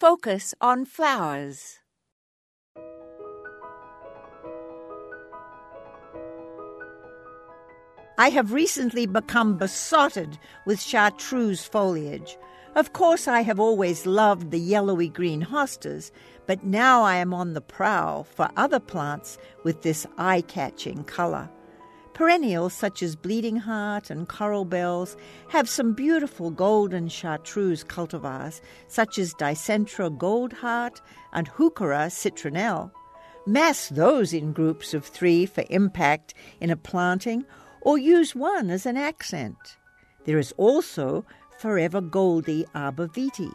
Focus on flowers. I have recently become besotted with chartreuse foliage. Of course, I have always loved the yellowy-green hostas, but now I am on the prowl for other plants with this eye-catching color. Perennials such as bleeding heart and coral bells have some beautiful golden chartreuse cultivars such as Dicentra Gold Heart and Heuchera Citronelle. Mass those in groups of 3 for impact in a planting, or use one as an accent. There is also Forever Goldy Arborvitae,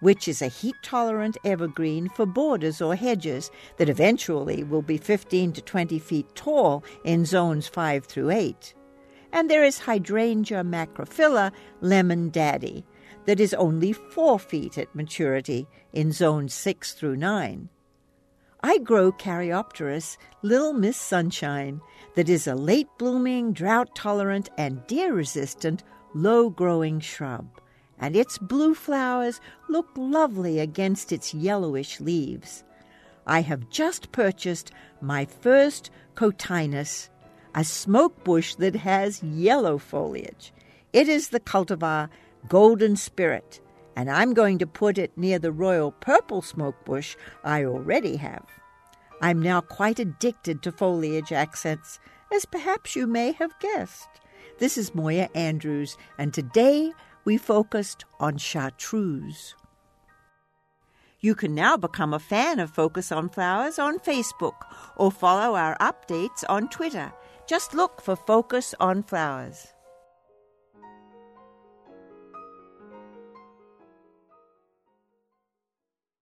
which is a heat-tolerant evergreen for borders or hedges that eventually will be 15 to 20 feet tall in zones 5 through 8. And there is Hydrangea macrophylla Lemon Daddy, that is only 4 feet at maturity in zones 6 through 9. I grow Caryopteris Little Miss Sunshine, that is a late-blooming, drought-tolerant, and deer-resistant, low-growing shrub, and its blue flowers look lovely against its yellowish leaves. I have just purchased my first cotinus, a smoke bush that has yellow foliage. It is the cultivar Golden Spirit, and I'm going to put it near the royal purple smoke bush I already have. I'm now quite addicted to foliage accents, as perhaps you may have guessed. This is Moya Andrews, and today we focused on chartreuse. You can now become a fan of Focus on Flowers on Facebook or follow our updates on Twitter. Just look for Focus on Flowers.